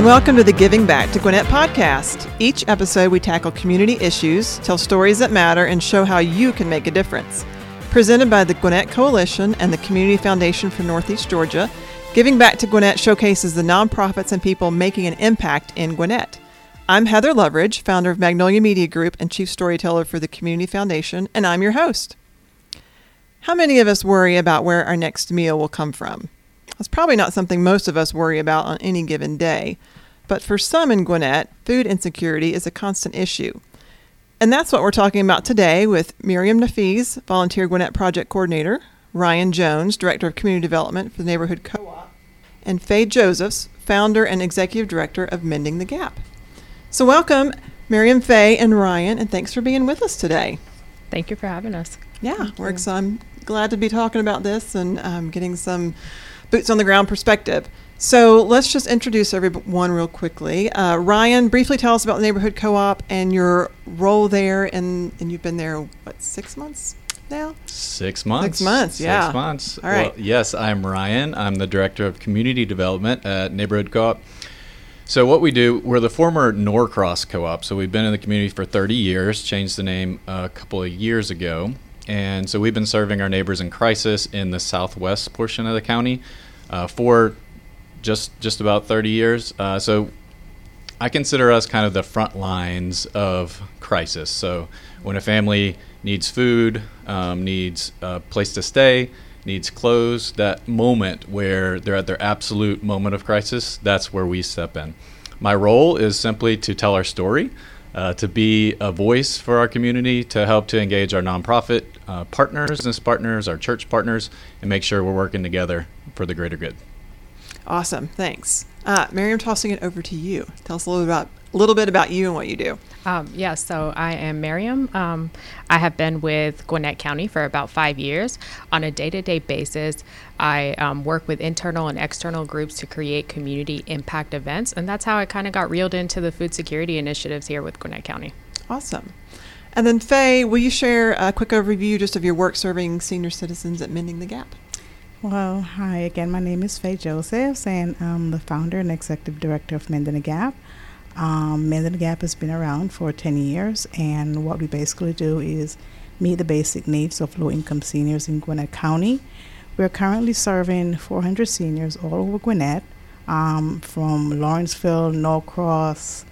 and welcome to the Giving Back to Gwinnett podcast. Each episode, we tackle community issues, tell stories that matter, and show how you can make a difference. Presented by the Gwinnett Coalition and the Community Foundation for Northeast Georgia, Giving Back to Gwinnett showcases the nonprofits and people making an impact in Gwinnett. I'm Heather Loveridge, founder of Magnolia Media Group and chief storyteller for the Community Foundation, and I'm your host. How many of us worry about where our next meal will come from? That's probably not something most of us worry about on any given day, but for some in Gwinnett, food insecurity is a constant issue. And that's what we're talking about today with Miriam Nafiz, Volunteer Gwinnett Project Coordinator, Ryan Jones, Director of Community Development for the Neighborhood Co-op, and Faye Josephs, Founder and Executive Director of Mending the Gap. So welcome, Miriam, Faye, and Ryan, and thanks for being with us today. Thank you for having us. Yeah, I'm glad to be talking about this and getting some boots on the ground perspective. So let's just introduce everyone real quickly. Ryan, briefly tell us about the Neighborhood Co-op and your role there, and you've been there, 6 months now? 6 months. 6 months, yeah. 6 months. All right. Well, yes, I'm Ryan. I'm the Director of Community Development at Neighborhood Co-op. So what we do, we're the former Norcross Co-op, so we've been in the community for 30 years, changed the name a couple of years ago. And so we've been serving our neighbors in crisis in the southwest portion of the county for just about 30 years. So I consider us kind of the front lines of crisis. So when a family needs food, needs a place to stay, needs clothes, that moment where they're at their absolute moment of crisis, that's where we step in. My role is simply to tell our story, to be a voice for our community, to help to engage our nonprofit partners, business partners, our church partners, and make sure we're working together for the greater good. Awesome, thanks. Miriam, tossing it over to you. Tell us a little bit about you and what you do. So I am Miriam. I have been with Gwinnett County for about 5 years. On a day-to-day basis, I work with internal and external groups to create community impact events, and that's how I kind of got reeled into the food security initiatives here with Gwinnett County. Awesome. And then Faye, will you share a quick overview just of your work serving senior citizens at Mending the Gap? Well, hi again. My name is Faye Josephs, and I'm the founder and executive director of Mending the Gap. Mending the Gap has been around for 10 years, and what we basically do is meet the basic needs of low-income seniors in Gwinnett County. We're currently serving 400 seniors all over Gwinnett, from Lawrenceville, Norcross,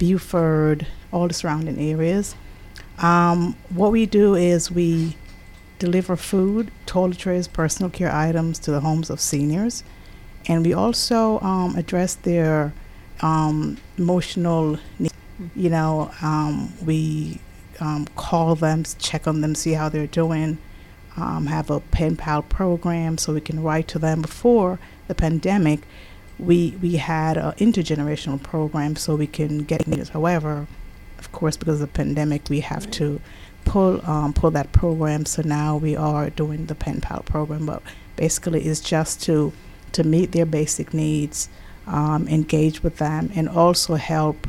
Beaufort, all the surrounding areas. What we do is we deliver food, toiletries, personal care items to the homes of seniors, and we also address their emotional needs. We call them, check on them, see how they're doing, have a pen pal program so we can write to them. Before the pandemic, we had an intergenerational program so we can get needs. However, of course, because of the pandemic, we have to pull that program, so now we are doing the pen pal program, but basically it's just to meet their basic needs, engage with them, and also help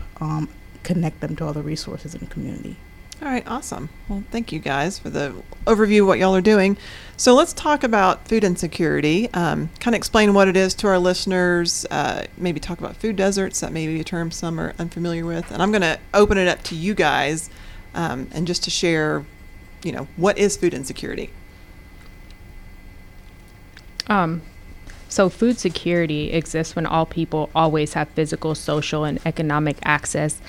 connect them to other resources in the community. All right, awesome. Well, thank you guys for the overview of what y'all are doing. So let's talk about food insecurity, kind of explain what it is to our listeners, maybe talk about food deserts. That may be a term some are unfamiliar with, and I'm going to open it up to you guys. And just to share, what is food insecurity? So food security exists when all people always have physical, social, and economic access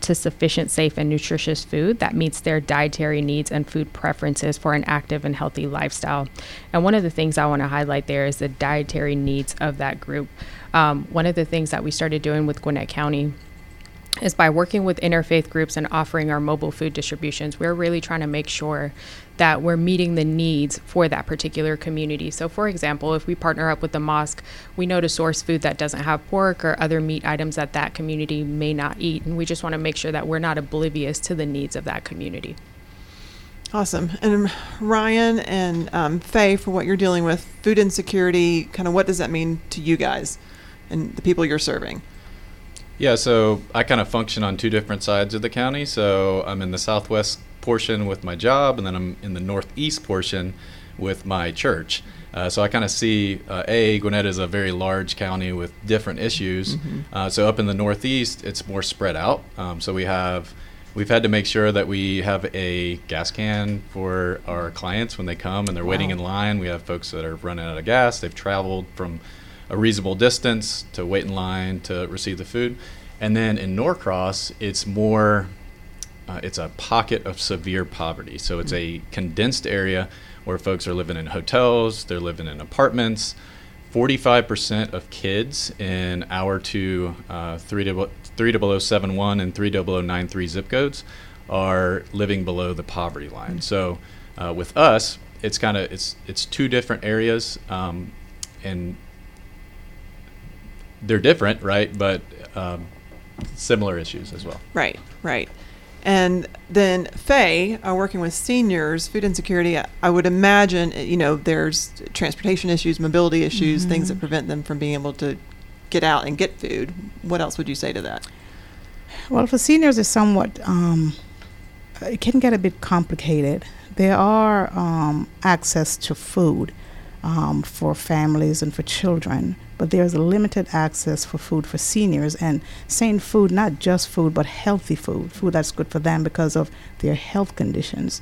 to sufficient, safe, and nutritious food that meets their dietary needs and food preferences for an active and healthy lifestyle. And one of the things I want to highlight there is the dietary needs of that group. One of the things that we started doing with Gwinnett County is by working with interfaith groups and offering our mobile food distributions. We're really trying to make sure that we're meeting the needs for that particular community. So for example, if we partner up with the mosque, we know to source food that doesn't have pork or other meat items that that community may not eat. And we just want to make sure that we're not oblivious to the needs of that community. Awesome. And Ryan and Faye, for what you're dealing with, food insecurity, kind of what does that mean to you guys and the people you're serving? Yeah, so I kind of function on two different sides of the county. So I'm in the southwest portion with my job, and then I'm in the northeast portion with my church. So I kind of see, Gwinnett is a very large county with different issues. Mm-hmm. So up in the northeast, it's more spread out. So we've had to make sure that we have a gas can for our clients when they come and they're waiting in line. We have folks that are running out of gas. They've traveled from a reasonable distance to wait in line to receive the food. And then in Norcross, it's more, it's a pocket of severe poverty. So it's a condensed area where folks are living in hotels, they're living in apartments. 45% of kids in our two 30071 and 30093 zip codes are living below the poverty line. So with us, it's kind of, it's two different areas, and they're different, right? But similar issues as well. Right, right. And then Faye, working with seniors, food insecurity, I would imagine, you know, there's transportation issues, mobility issues, mm-hmm. things that prevent them from being able to get out and get food. What else would you say to that? Well, for seniors, it's somewhat, it can get a bit complicated. There are access to food for families and for children, but there's limited access for food for seniors, and saying food, not just food, but healthy food, food that's good for them because of their health conditions.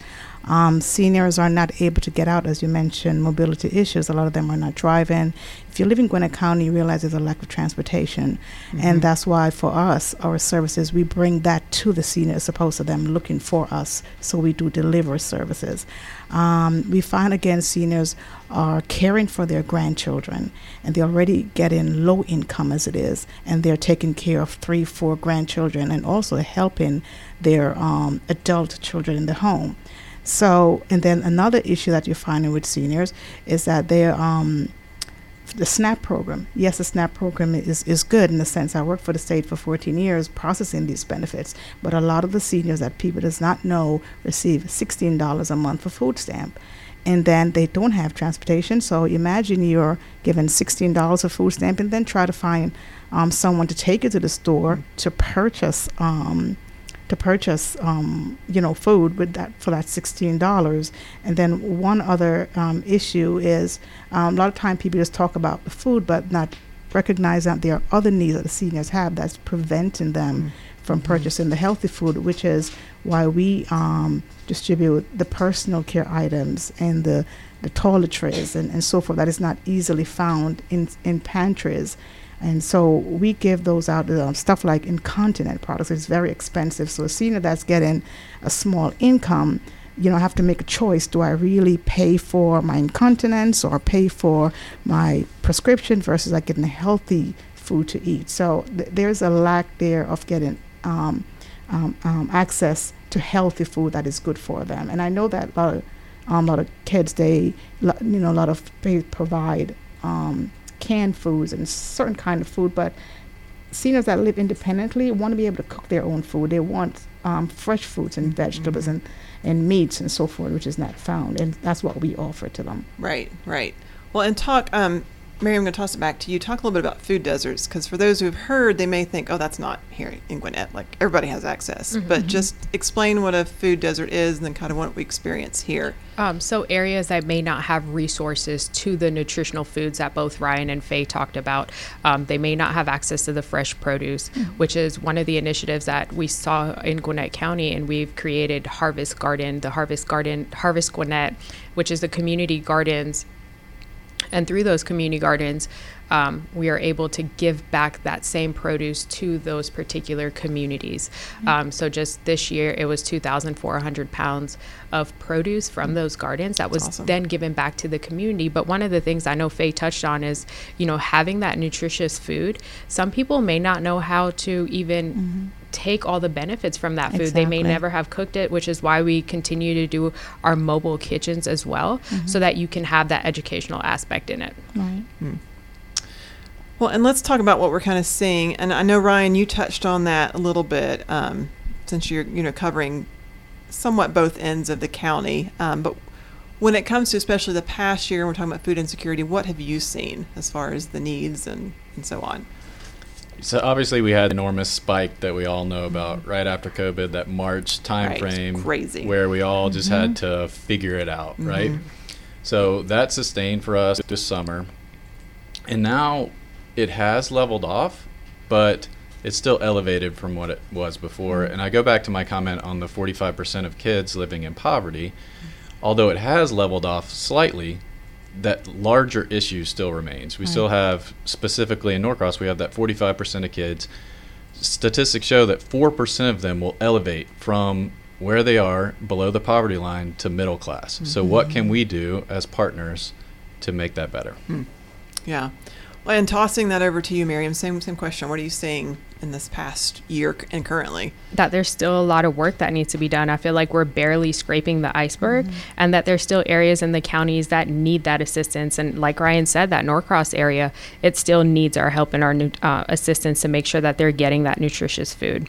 Seniors are not able to get out, as you mentioned, mobility issues. A lot of them are not driving. If you live in Gwinnett County, you realize there's a lack of transportation, mm-hmm. and that's why for us, our services, we bring that to the seniors, as opposed to them looking for us, so we do deliver services. We find, again, seniors are caring for their grandchildren, and they're already getting low income as it is, and they're taking care of 3-4 grandchildren and also helping their adult children in the home. So, and then another issue that you're finding with seniors is that they're the SNAP program. Yes, the SNAP program is good in the sense I worked for the state for 14 years processing these benefits, but a lot of the seniors that people does not know receive $16 a month for food stamp. And then they don't have transportation. So imagine you're given $16 a food stamp and then try to find someone to take you to the store to purchase you know, food with that, for that $16. And then one other issue is a lot of time people just talk about the food, but not recognize that there are other needs that the seniors have that's preventing them from purchasing the healthy food, which is why we distribute the personal care items and the toiletries and so forth that is not easily found in pantries. And so we give those out, stuff like incontinent products. It's very expensive. So a senior that's getting a small income, you know, have to make a choice. Do I really pay for my incontinence or pay for my prescription versus like getting healthy food to eat? So there's a lack there of getting access to healthy food that is good for them. And I know that a lot of kids, they, you know, they provide canned foods and certain kind of food, but seniors that live independently want to be able to cook their own food. They want fresh fruits and vegetables and meats and so forth, which is not found, and that's what we offer to them. Right, right. Well, and talk, Mary, I'm going to toss it back to you. Talk a little bit about food deserts, because for those who have heard, they may think, oh, that's not here in Gwinnett. Like, everybody has access. Mm-hmm. But just explain what a food desert is and then kind of what we experience here. So areas that may not have resources to the nutritional foods that both Ryan and Faye talked about, they may not have access to the fresh produce, which is one of the initiatives that we saw in Gwinnett County, and we've created Harvest Gwinnett, which is the community gardens. And through those community gardens, we are able to give back that same produce to those particular communities. So just this year, it was 2,400 pounds of produce from those gardens that was then given back to the community. But one of the things I know Faye touched on is, you know, having that nutritious food. Some people may not know how to even take all the benefits from that food. Exactly. They may never have cooked it, which is why we continue to do our mobile kitchens as well, so that you can have that educational aspect in it. Right. Well, and let's talk about what we're kind of seeing. And I know, Ryan, you touched on that a little bit, since you're, you know, covering somewhat both ends of the county. But when it comes to especially the past year, we're talking about food insecurity, what have you seen as far as the needs and so on? So obviously we had an enormous spike that we all know about right after COVID, that March timeframe, right, where we all just had to figure it out, right? So that sustained for us this summer. And now it has leveled off, but it's still elevated from what it was before. And I go back to my comment on the 45% of kids living in poverty. Although it has leveled off slightly, that larger issue still remains. We still have, specifically in Norcross, we have that 45% of kids. Statistics show that 4% of them will elevate from where they are below the poverty line to middle class. So what can we do as partners to make that better? Yeah. Well, and tossing that over to you, Miriam, same question. What are you seeing in this past year and currently? That there's still a lot of work that needs to be done. I feel like we're barely scraping the iceberg, and that there's still areas in the counties that need that assistance. And like Ryan said, that Norcross area, it still needs our help and our assistance to make sure that they're getting that nutritious food.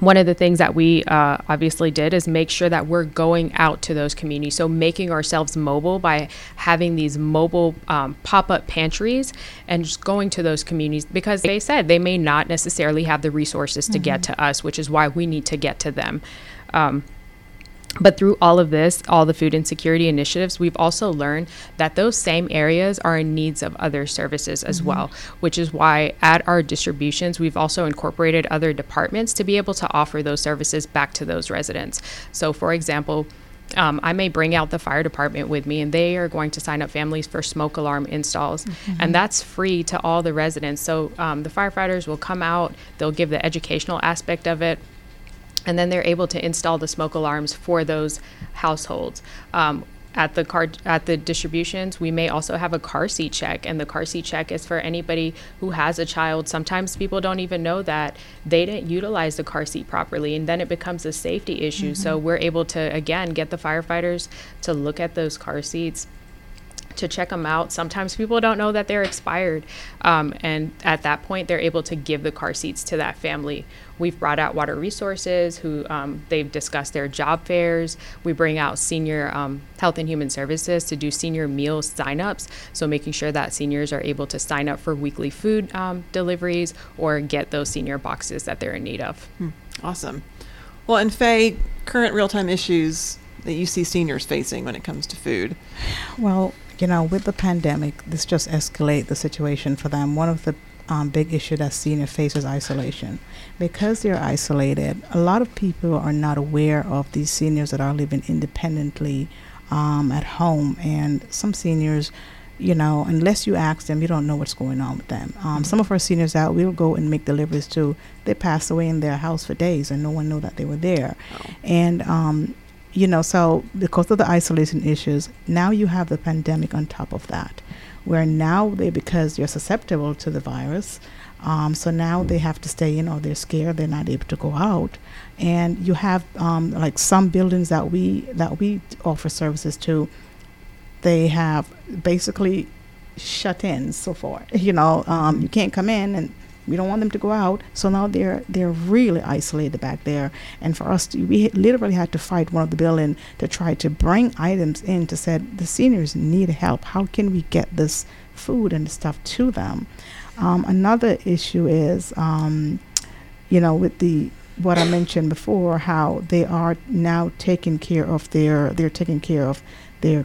One of the things that we obviously did is make sure that we're going out to those communities. So making ourselves mobile by having these mobile pop-up pantries and just going to those communities, because they said they may not necessarily have the resources to get to us, which is why we need to get to them. But through all of this, all the food insecurity initiatives, we've also learned that those same areas are in needs of other services as well, which is why at our distributions, we've also incorporated other departments to be able to offer those services back to those residents. So for example, I may bring out the fire department with me, and they are going to sign up families for smoke alarm installs. And that's free to all the residents. So the firefighters will come out, they'll give the educational aspect of it, and then they're able to install the smoke alarms for those households. At the distributions, we may also have a car seat check, and the car seat check is for anybody who has a child. Sometimes people don't even know that they didn't utilize the car seat properly, and then it becomes a safety issue. So we're able to, again, get the firefighters to look at those car seats, to check them out. Sometimes people don't know that they're expired. And at that point, they're able to give the car seats to that family. We've brought out water resources who they've discussed their job fairs. We bring out senior health and human services to do senior meal signups. So making sure that seniors are able to sign up for weekly food deliveries or get those senior boxes that they're in need of. Awesome. Well, and Faye, current real-time issues that you see seniors facing when it comes to food. Well, you know, with the pandemic, this just escalated the situation for them. One of the big issues that seniors face is isolation. Because they're isolated, a lot of people are not aware of these seniors that are living independently at home. And some seniors, you know, unless you ask them, you don't know what's going on with them. Some of our seniors out, we'll go and make deliveries to, they passed away in their house for days and no one knew that they were there. And you know, so because of the isolation issues, now you have the pandemic on top of that, where now because they're susceptible to the virus, so now they have to stay in or they're scared, they're not able to go out. And you have like some buildings that we offer services to, they have basically shut in so far. You know, you can't come in and we don't want them to go out, so now they're really isolated back there. And for us, we literally had to fight one of the building to try to bring items in to say the seniors need help. How can we get this food and stuff to them? Another issue is, you know, with the what I mentioned before, how they are now taking care of their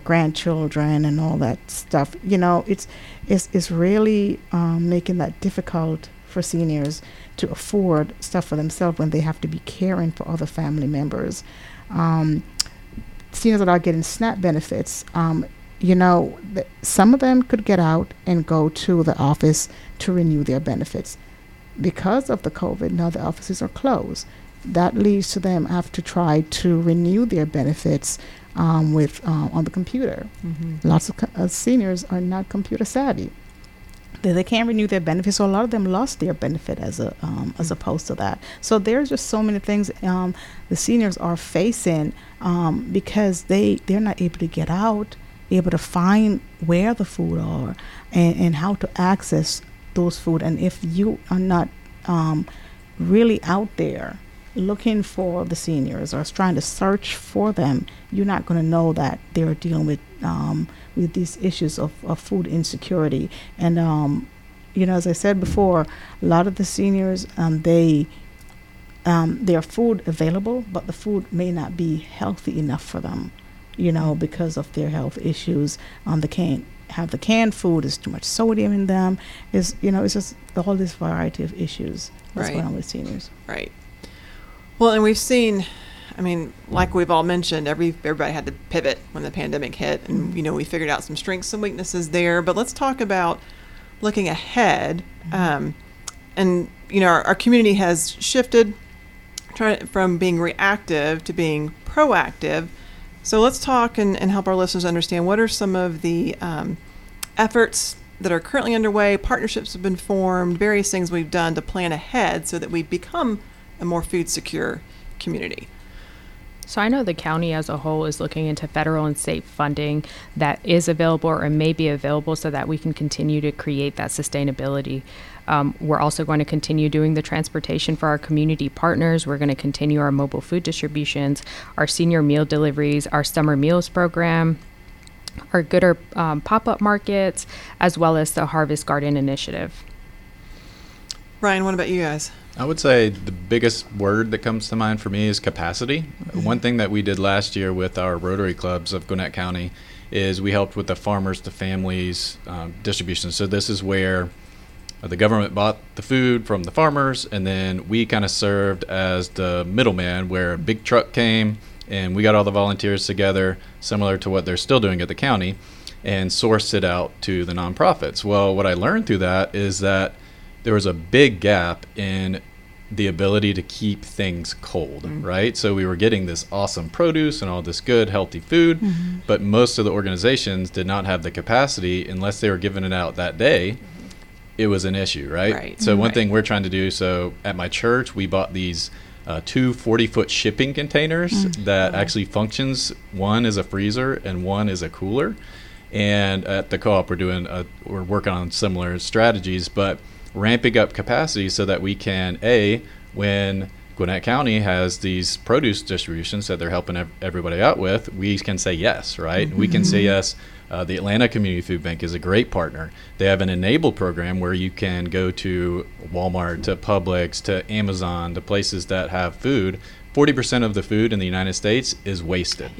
grandchildren and all that stuff. You know, it's really making that difficult for seniors to afford stuff for themselves when they have to be caring for other family members. Seniors that are getting SNAP benefits, you know, some of them could get out and go to the office to renew their benefits. Because of the COVID, now the offices are closed. That leads to them have to try to renew their benefits on the computer. Lots of seniors are not computer savvy. They can't renew their benefits, so a lot of them lost their benefit as opposed to that. So there's just so many things the seniors are facing because they're not able to get out, able to find where the food are and how to access those food. And if you are not really out there looking for the seniors or trying to search for them, you're not going to know that they're dealing with these issues of food insecurity. And you know, as I said before, a lot of the seniors, their food available, but the food may not be healthy enough for them, you know, because of their health issues. They can't have the canned food. There's too much sodium in them. It's, you know, it's just all this variety of issues that's going on with seniors. Right. Well, and we've seen, I mean, like we've all mentioned, everybody had to pivot when the pandemic hit, and, you know, we figured out some strengths and weaknesses there. But let's talk about looking ahead. And, you know, our community has shifted from being reactive to being proactive. So let's talk and help our listeners understand what are some of the efforts that are currently underway, partnerships have been formed, various things we've done to plan ahead so that we become a more food secure community. So I know the county as a whole is looking into federal and state funding that is available or may be available so that we can continue to create that sustainability. We're also going to continue doing the transportation for our community partners. We're going to continue our mobile food distributions, our senior meal deliveries, our summer meals program, our Gooder pop-up markets, as well as the Harvest Garden Initiative. Ryan, what about you guys? I would say the biggest word that comes to mind for me is capacity. One thing that we did last year with our Rotary Clubs of Gwinnett County is we helped with the farmers to families distribution. So this is where the government bought the food from the farmers, and then we kind of served as the middleman, where a big truck came and we got all the volunteers together, similar to what they're still doing at the county, and sourced it out to the nonprofits. Well, what I learned through that is that there was a big gap in the ability to keep things cold, right? So we were getting this awesome produce and all this good, healthy food, but most of the organizations did not have the capacity unless they were giving it out that day. It was an issue, right? So one thing we're trying to do, so at my church, we bought these two 40-foot shipping containers that actually functions. One is a freezer and one is a cooler. And at the co-op, we're working on similar strategies, but ramping up capacity so that we can, A, when Gwinnett County has these produce distributions that they're helping everybody out with, we can say yes, right? We can say yes. The Atlanta Community Food Bank is a great partner. They have an Enable program where you can go to Walmart, to Publix, to Amazon, to places that have food. 40% of the food in the United States is wasted.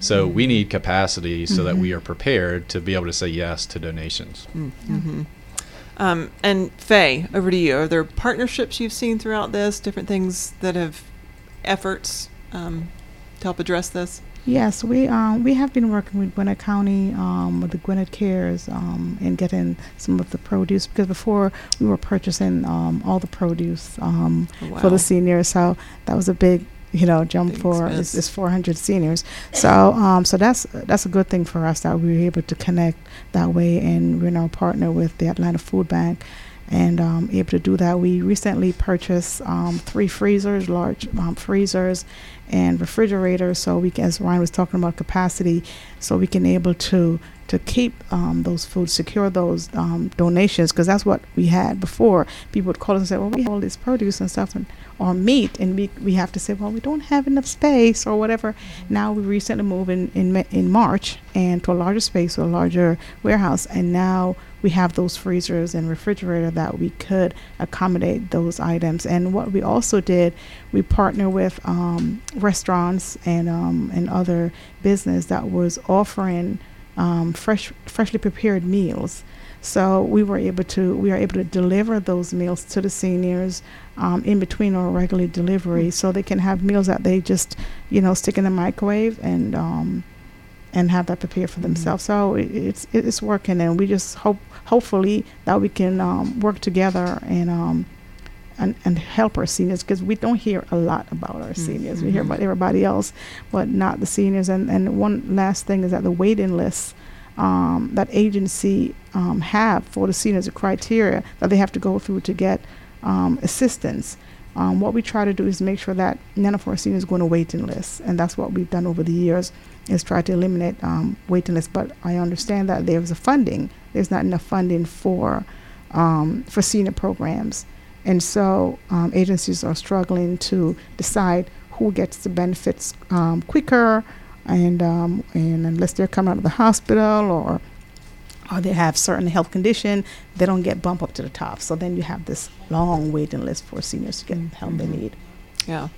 So we need capacity so that we are prepared to be able to say yes to donations. And Faye, over to you. Are there partnerships you've seen throughout this, different things that have efforts to help address this? Yes, we have been working with Gwinnett County, with the Gwinnett Cares, and getting some of the produce, because before we were purchasing all the produce for the seniors. So that was a big, you know, jump for it's 400 seniors. So so that's a good thing for us that we were able to connect that way, and we're now partner with the Atlanta Food Bank, and able to do that. We recently purchased three freezers, large freezers and refrigerators, so we can, as Ryan was talking about capacity, so we can able to keep those foods, secure those donations, because that's what we had before. People would call us and say, well, we have all this produce and stuff, and, or meat, and we have to say, well, we don't have enough space or whatever. Now we recently moved in March, and to a larger space, to a larger warehouse, and now we have those freezers and refrigerator that we could accommodate those items. And what we also did, we partner with restaurants and other business that was offering freshly prepared meals. So we are able to deliver those meals to the seniors in between our regular delivery, so they can have meals that they just, you know, stick in the microwave and have that prepared for themselves. So it's working, and we just hopefully that we can work together and help our seniors, because we don't hear a lot about our seniors. We hear about everybody else, but not the seniors. And one last thing is that the waiting list that agency have for the seniors, the criteria that they have to go through to get assistance. What we try to do is make sure that none of our seniors go on a waiting list, and that's what we've done over the years, is try to eliminate waiting lists. But I understand that there's not enough funding for senior programs, and so agencies are struggling to decide who gets the benefits quicker, and unless they're coming out of the hospital or or they have certain health condition, they don't get bumped up to the top. So then you have this long waiting list for seniors to get the help they need. Yeah.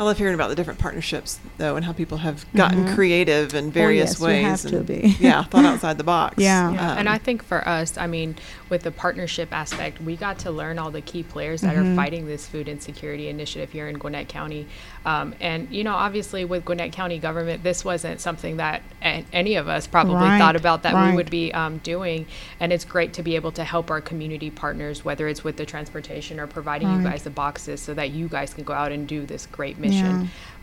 I love hearing about the different partnerships, though, and how people have gotten creative in various ways. We have to be. Yeah, thought outside the box. Yeah. And I think for us, I mean, with the partnership aspect, we got to learn all the key players that are fighting this food insecurity initiative here in Gwinnett County. And, you know, obviously with Gwinnett County government, this wasn't something that any of us probably thought about that we would be doing. And it's great to be able to help our community partners, whether it's with the transportation or providing you guys the boxes so that you guys can go out and do this great mission. Yeah.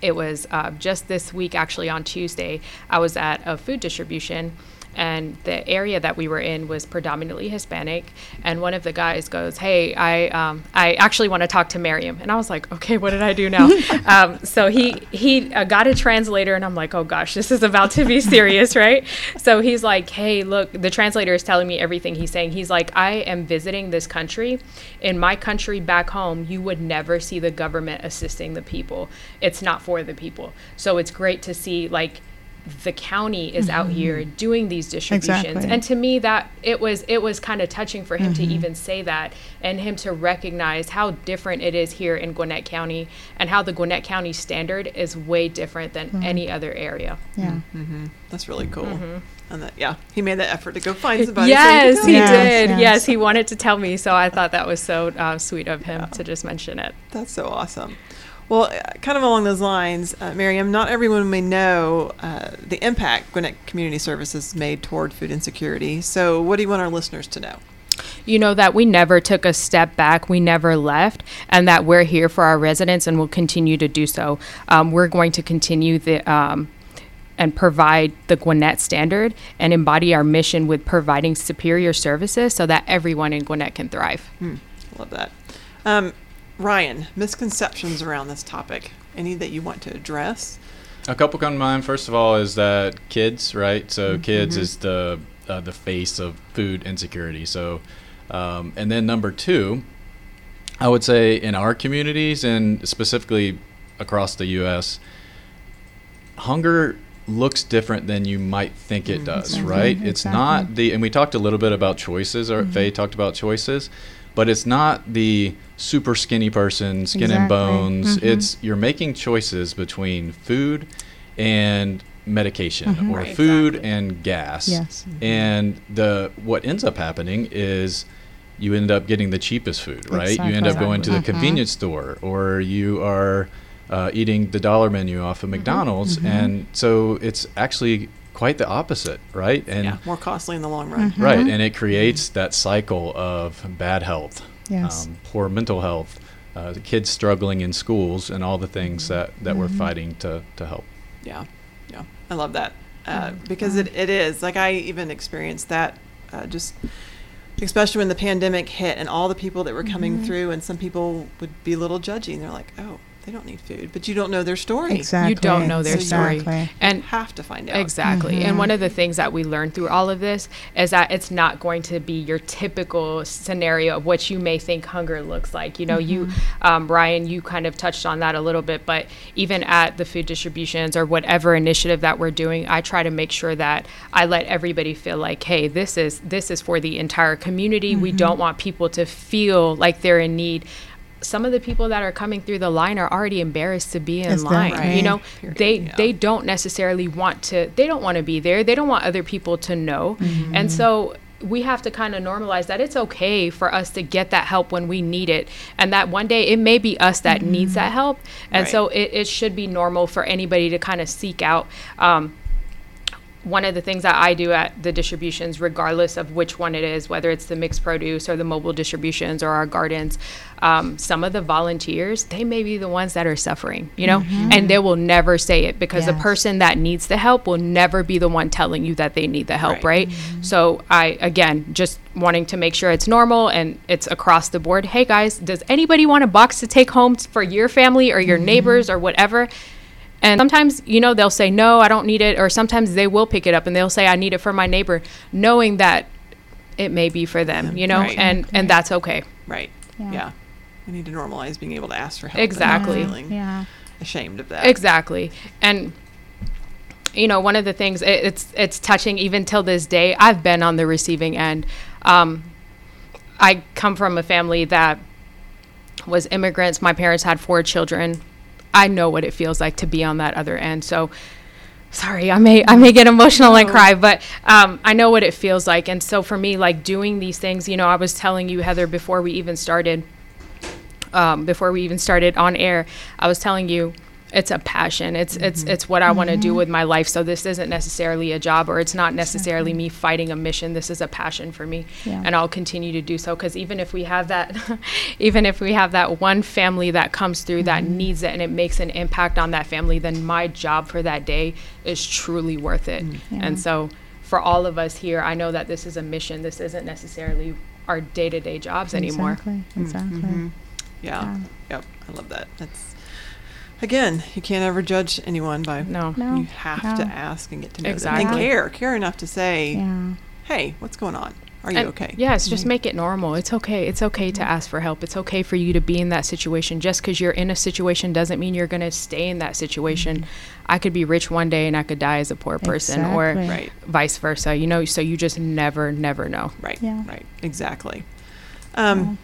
It was just this week, actually, on Tuesday, I was at a food distribution, and the area that we were in was predominantly Hispanic. And one of the guys goes, "Hey, I actually want to talk to Miriam." And I was like, "Okay, what did I do now?" So he got a translator, and I'm like, "Oh gosh, this is about to be serious, right?" So he's like, "Hey, look, the translator is telling me everything he's saying." He's like, "I am visiting this country. In my country back home, you would never see the government assisting the people. It's not for the people. So it's great to see like the county is out here doing these distributions." Exactly. And to me, that it was kind of touching for him to even say that, and him to recognize how different it is here in Gwinnett County, and how the Gwinnett County standard is way different than any other area. Yeah. That's really cool. And that, he made that effort to go find somebody. Yes, he did. Yes, he wanted to tell me, so I thought that was so sweet of him to just mention it. That's so awesome. Well, kind of along those lines, Miriam, not everyone may know the impact Gwinnett Community Services made toward food insecurity. So what do you want our listeners to know? You know, that we never took a step back, we never left, and that we're here for our residents and will continue to do so. We're going to continue the and provide the Gwinnett standard and embody our mission with providing superior services so that everyone in Gwinnett can thrive. Love that. Ryan, misconceptions around this topic, any that you want to address? A couple come to mind. First of all is that kids, right? So kids is the face of food insecurity. So, and then number two, I would say in our communities and specifically across the U.S., hunger looks different than you might think it does, right? Exactly. It's not the, and we talked a little bit about choices, or Faye talked about choices, but it's not the super skinny person, skin and bones. It's you're making choices between food and medication or food and gas. And what ends up happening is you end up getting the cheapest food, right? You end up going to the convenience store, or you are eating the dollar menu off of McDonald's. And so it's actually quite the opposite, right? And more costly in the long run. Right, and it creates that cycle of bad health, poor mental health, the kids struggling in schools, and all the things that we're fighting to help. Yeah, I love that because it is, like, I even experienced that just especially when the pandemic hit and all the people that were coming through, and some people would be a little judgy and they're like, "Oh, they don't need food," but you don't know their story. Exactly. You don't know their story. And you have to find out. Exactly. And one of the things that we learned through all of this is that it's not going to be your typical scenario of what you may think hunger looks like. You know, you, Ryan, you kind of touched on that a little bit, but even at the food distributions or whatever initiative that we're doing, I try to make sure that I let everybody feel like, hey, this is for the entire community. We don't want people to feel like they're in need. Some of the people that are coming through the line are already embarrassed to be in line. Right. You know, they don't necessarily want to, they don't want to be there. They don't want other people to know. And so we have to kind of normalize that it's okay for us to get that help when we need it. And that one day it may be us that needs that help. And so it should be normal for anybody to kind of seek out, one of the things that I do at the distributions, regardless of which one it is, whether it's the mixed produce or the mobile distributions or our gardens, some of the volunteers, they may be the ones that are suffering, you know, and they will never say it because the person that needs the help will never be the one telling you that they need the help, right? So I, again, just wanting to make sure it's normal and it's across the board. Hey, guys, does anybody want a box to take home for your family or your neighbors or whatever? And sometimes, you know, they'll say, no, I don't need it. Or sometimes they will pick it up and they'll say, I need it for my neighbor, knowing that it may be for them, you know, and that's okay. Right. Yeah. We need to normalize being able to ask for help. Exactly. And not feeling ashamed of that. Exactly. And you know, one of the things, it's touching even till this day. I've been on the receiving end. I come from a family that was immigrants. My parents had 4 children. I know what it feels like to be on that other end. So sorry, I may get emotional and cry, but I know what it feels like. And so for me, like doing these things, you know, I was telling you, Heather, before we even started on air, I was telling you, it's a passion. It's what I want to do with my life. So this isn't necessarily a job, or it's not necessarily me fighting a mission. This is a passion for me, and I'll continue to do so. Because even if we have that one family that comes through that needs it and it makes an impact on that family, then my job for that day is truly worth it. And so for all of us here, I know that this is a mission. This isn't necessarily our day-to-day jobs anymore. Exactly. Yep. I love that. That's. Again, you can't ever judge anyone by you have to ask and get to know them and care enough to say, hey, what's going on? Are you okay? Yes, just make it normal. It's okay. It's okay to ask for help. It's okay for you to be in that situation. Just because you're in a situation doesn't mean you're going to stay in that situation. I could be rich one day and I could die as a poor person, or vice versa, you know, so you just never know. Right. Exactly. And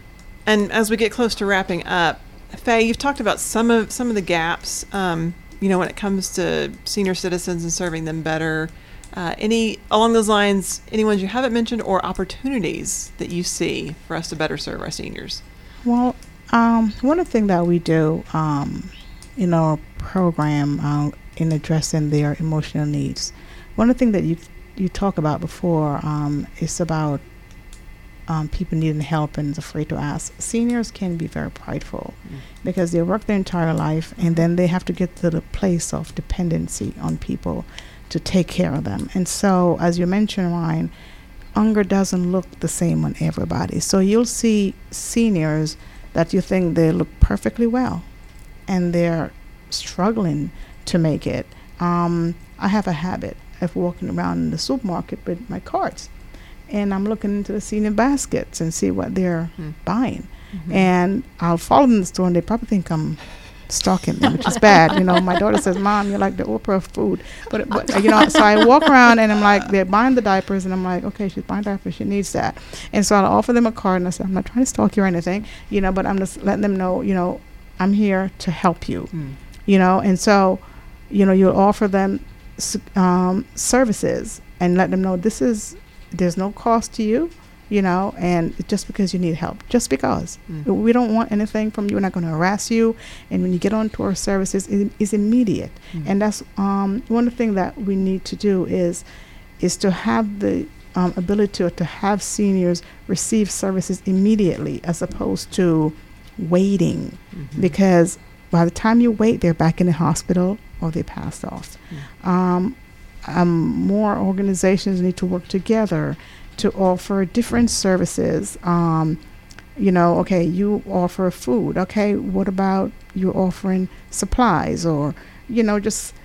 as we get close to wrapping up, Faye, you've talked about some of the gaps, you know, when it comes to senior citizens and serving them better. Any along those lines, any ones you haven't mentioned, or opportunities that you see for us to better serve our seniors? Well, one of the things that we do in our program in addressing their emotional needs, one of the things that you talk about before is about people needing help and is afraid to ask. Seniors can be very prideful because they work their entire life, and then they have to get to the place of dependency on people to take care of them. And so, as you mentioned, Ryan, hunger doesn't look the same on everybody. So you'll see seniors that you think they look perfectly well, and they're struggling to make it. I have a habit of walking around in the supermarket with my carts, and I'm looking into the senior baskets and see what they're buying. And I'll follow them in the store, and they probably think I'm stalking them, which is bad. You know, my daughter says, Mom, you're like the Oprah of food. But you know, so I walk around, and I'm like, they're buying the diapers, and I'm like, okay, she's buying diapers, she needs that. And so I'll offer them a card, and I said, I'm not trying to stalk you or anything, you know, but I'm just letting them know, you know, I'm here to help you, you know. And so, you know, you'll offer them services and let them know there's no cost to you, you know, and just because you need help, just because. We don't want anything from you. We're not going to harass you. And when you get onto our services, it is immediate. And that's one of the things that we need to do is to have the ability to have seniors receive services immediately as opposed to waiting. Because by the time you wait, they're back in the hospital or they passed off. More organizations need to work together to offer different services. You know, okay, you offer food. Okay, what about you offering supplies? Or, you know, just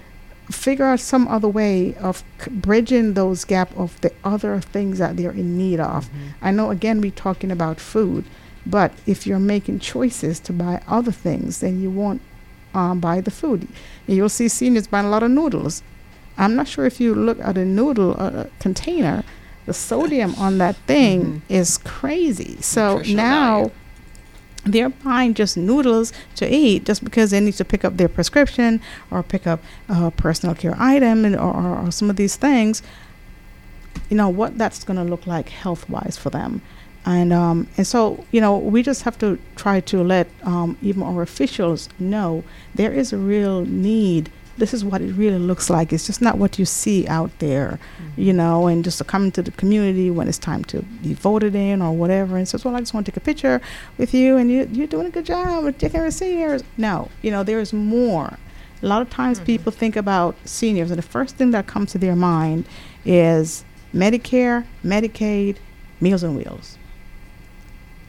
figure out some other way of bridging those gaps of the other things that they're in need of. I know, again, we're talking about food, but if you're making choices to buy other things, then you won't buy the food. You'll see seniors buying a lot of noodles. I'm not sure if you look at a noodle container, the sodium on that thing is crazy. So now they're buying just noodles to eat just because they need to pick up their prescription or pick up a personal care item or some of these things. You know, what that's going to look like health-wise for them. And so, you know, we just have to try to let even our officials know there is a real need. This is what it really looks like. It's just not what you see out there, you know, and just to come into the community when it's time to be voted in or whatever. And says, well, I just want to take a picture with you, and you're doing a good job with taking care of seniors. No, you know, there is more. A lot of times people think about seniors, and the first thing that comes to their mind is Medicare, Medicaid, Meals on Wheels.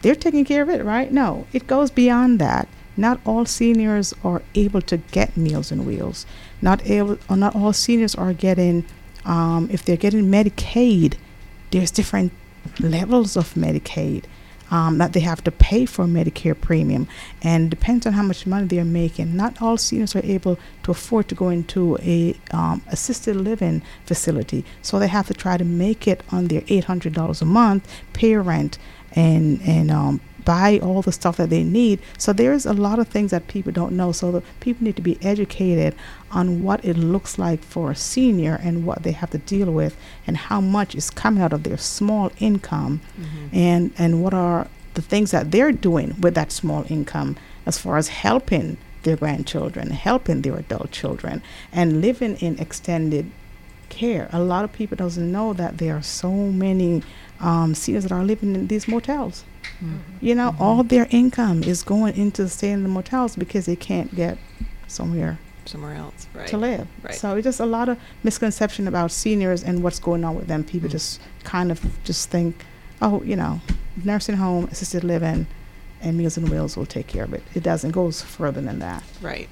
They're taking care of it, right? No, it goes beyond that. Not all seniors are able to get Meals on Wheels. Not all seniors are getting, if they're getting Medicaid, there's different levels of Medicaid. that they have to pay for Medicare premium. And depends on how much money they're making. Not all seniors are able to afford to go into a assisted living facility. So they have to try to make it on their $800 a month, pay rent, and buy all the stuff that they need. So there's a lot of things that people don't know. So the people need to be educated on what it looks like for a senior and what they have to deal with and how much is coming out of their small income, mm-hmm. and what are the things that they're doing with that small income as far as helping their grandchildren, helping their adult children, and living in extended care. A lot of people doesn't know that there are so many seniors that are living in these motels. Mm-hmm. You know, mm-hmm. all their income is going into staying in the motels because they can't get somewhere else, right, to live. Right. So it's just a lot of misconception about seniors and what's going on with them. People mm-hmm. just think, oh, you know, nursing home, assisted living, and Meals on Wheels will take care of it. It doesn't. It goes further than that. Right.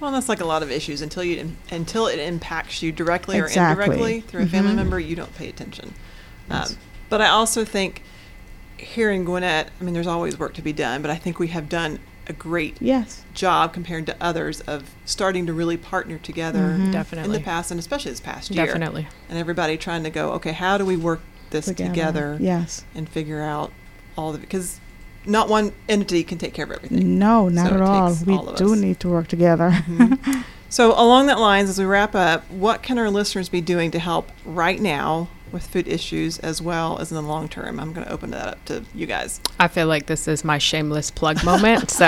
Well, that's like a lot of issues. Until it impacts you directly, exactly. or indirectly through mm-hmm. a family member, you don't pay attention. Yes. But I also think here in Gwinnett, I mean, there's always work to be done, but I think we have done a great job compared to others of starting to really partner together mm-hmm. definitely in the past, and especially this past year. Definitely. And everybody trying to go, okay, how do we work this together yes. and figure out all of it? 'Cause not one entity can take care of everything. No, not at all. We do need to work together. Mm-hmm. So along that lines, as we wrap up, what can our listeners be doing to help right now with food issues as well as in the long term? I'm going to open that up to you guys. I feel like this is my shameless plug moment. So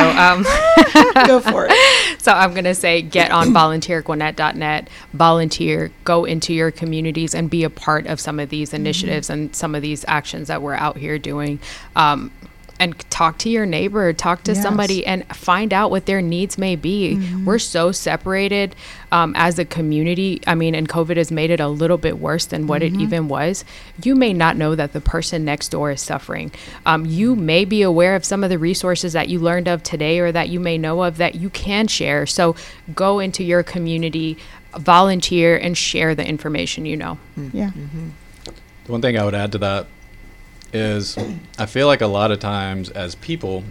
go for it. So I'm going to say get on VolunteerGwinnett.net, volunteer, go into your communities and be a part of some of these initiatives mm-hmm. and some of these actions that we're out here doing. And talk to your neighbor, talk to yes. somebody, and find out what their needs may be. Mm-hmm. We're so separated as a community. I mean, and COVID has made it a little bit worse than what mm-hmm. it even was. You may not know that the person next door is suffering. You may be aware of some of the resources that you learned of today or that you may know of that you can share. So go into your community, volunteer, and share the information you know. Mm-hmm. Yeah. Mm-hmm. The one thing I would add to that is I feel like a lot of times as people,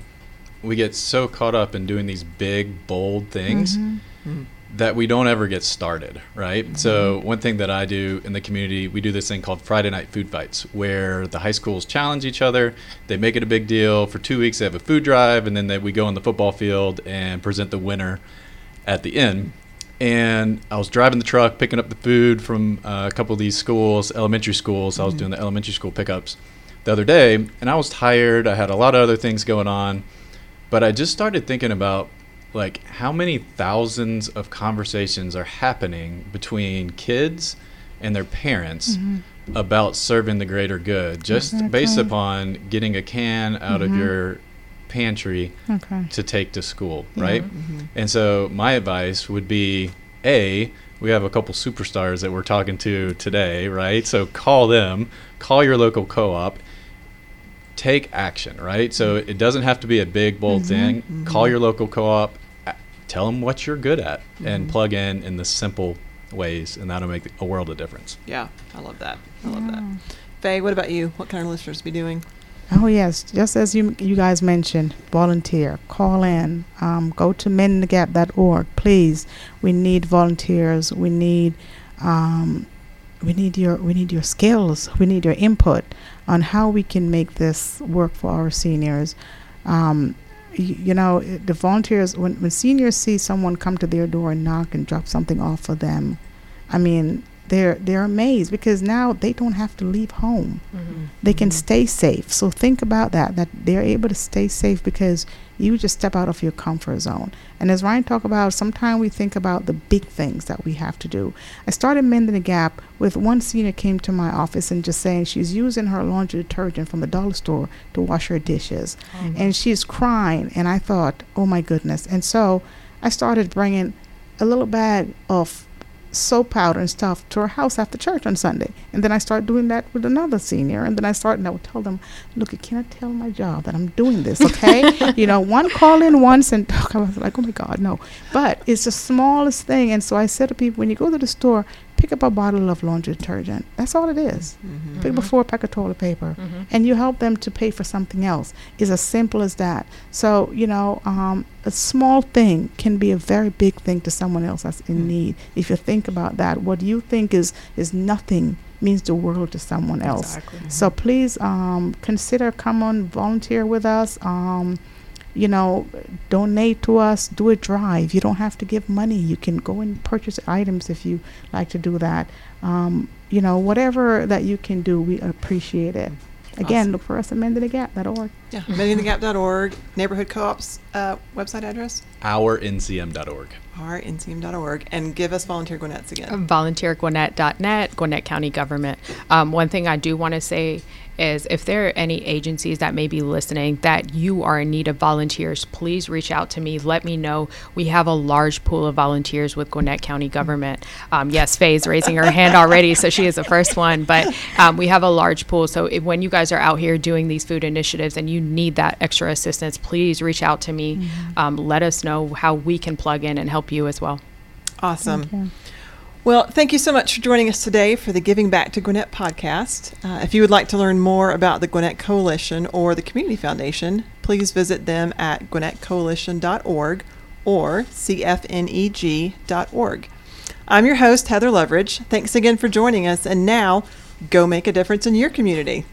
we get so caught up in doing these big, bold things mm-hmm. that we don't ever get started, right? Mm-hmm. So one thing that I do in the community, we do this thing called Friday Night Food Fights, where the high schools challenge each other. They make it a big deal. For 2 weeks, they have a food drive, and then we go on the football field and present the winner at the end. And I was driving the truck, picking up the food from a couple of these schools, elementary schools. Mm-hmm. I was doing the elementary school pickups the other day, and I was tired. I had a lot of other things going on, but I just started thinking about like how many thousands of conversations are happening between kids and their parents mm-hmm. about serving the greater good, just exactly. based upon getting a can out mm-hmm. of your pantry okay. to take to school, yeah. right? Mm-hmm. And so my advice would be, A, we have a couple superstars that we're talking to today, right? So call them, call your local co-op, take action, right? So it doesn't have to be a big, bold mm-hmm, thing. Mm-hmm. Call your local co-op, tell them what you're good at, mm-hmm. and plug in the simple ways, and that'll make a world of difference. Yeah, I love that. I love that. Faye, what about you? What can our listeners be doing? Oh, yes. Just as you guys mentioned, volunteer, call in, go to MendTheGap.org, please. We need volunteers. We need your skills. We need your input on how we can make this work for our seniors. You know, the volunteers, when seniors see someone come to their door and knock and drop something off for them, I mean, they're amazed because now they don't have to leave home. Mm-hmm. They can mm-hmm. stay safe. So think about that they're able to stay safe because you just step out of your comfort zone. And as Ryan talked about, sometimes we think about the big things that we have to do. I started Mending the Gap with one senior came to my office and just saying she's using her laundry detergent from the dollar store to wash her dishes. Mm-hmm. And she's crying. And I thought, oh, my goodness. And so I started bringing a little bag of soap powder and stuff to her house after church on Sunday. And then I start doing that with another senior. And then I would tell them, look, I cannot tell my job that I'm doing this, okay? You know, one call in once and I was like, oh my God, no. But it's the smallest thing. And so I said to people, when you go to the store, pick up a bottle of laundry detergent. That's all it is. Mm-hmm. Pick up a 4-pack of toilet paper, mm-hmm. and you help them to pay for something else. It's as simple as that. So, you know, a small thing can be a very big thing to someone else that's in mm-hmm. need. If you think about that, what you think is nothing means the world to someone else. Exactly. So please consider, come on, volunteer with us. You know, donate to us, do a drive. You don't have to give money. You can go and purchase items if you like to do that. You know, whatever that you can do, we appreciate it. Again, awesome. Look for us at MendTheGap.org. Yeah, MendTheGap.org. Neighborhood Co-op's website address? OurNCM.org. RNCM.org. And give us Volunteer Gwinnett's again. VolunteerGwinnett.net, Gwinnett County Government. One thing I do want to say is if there are any agencies that may be listening that you are in need of volunteers, please reach out to me. Let me know. We have a large pool of volunteers with Gwinnett County Government. Yes, Faye's raising her hand already, so she is the first one. But we have a large pool. So when you guys are out here doing these food initiatives and you need that extra assistance, please reach out to me. Mm-hmm. Let us know how we can plug in and help you as well. Awesome. Well, thank you so much for joining us today for the Giving Back to Gwinnett podcast. If you would like to learn more about the Gwinnett Coalition or the Community Foundation, please visit them at gwinnettcoalition.org or cfneg.org. I'm your host, Heather Loveridge. Thanks again for joining us. And now, go make a difference in your community.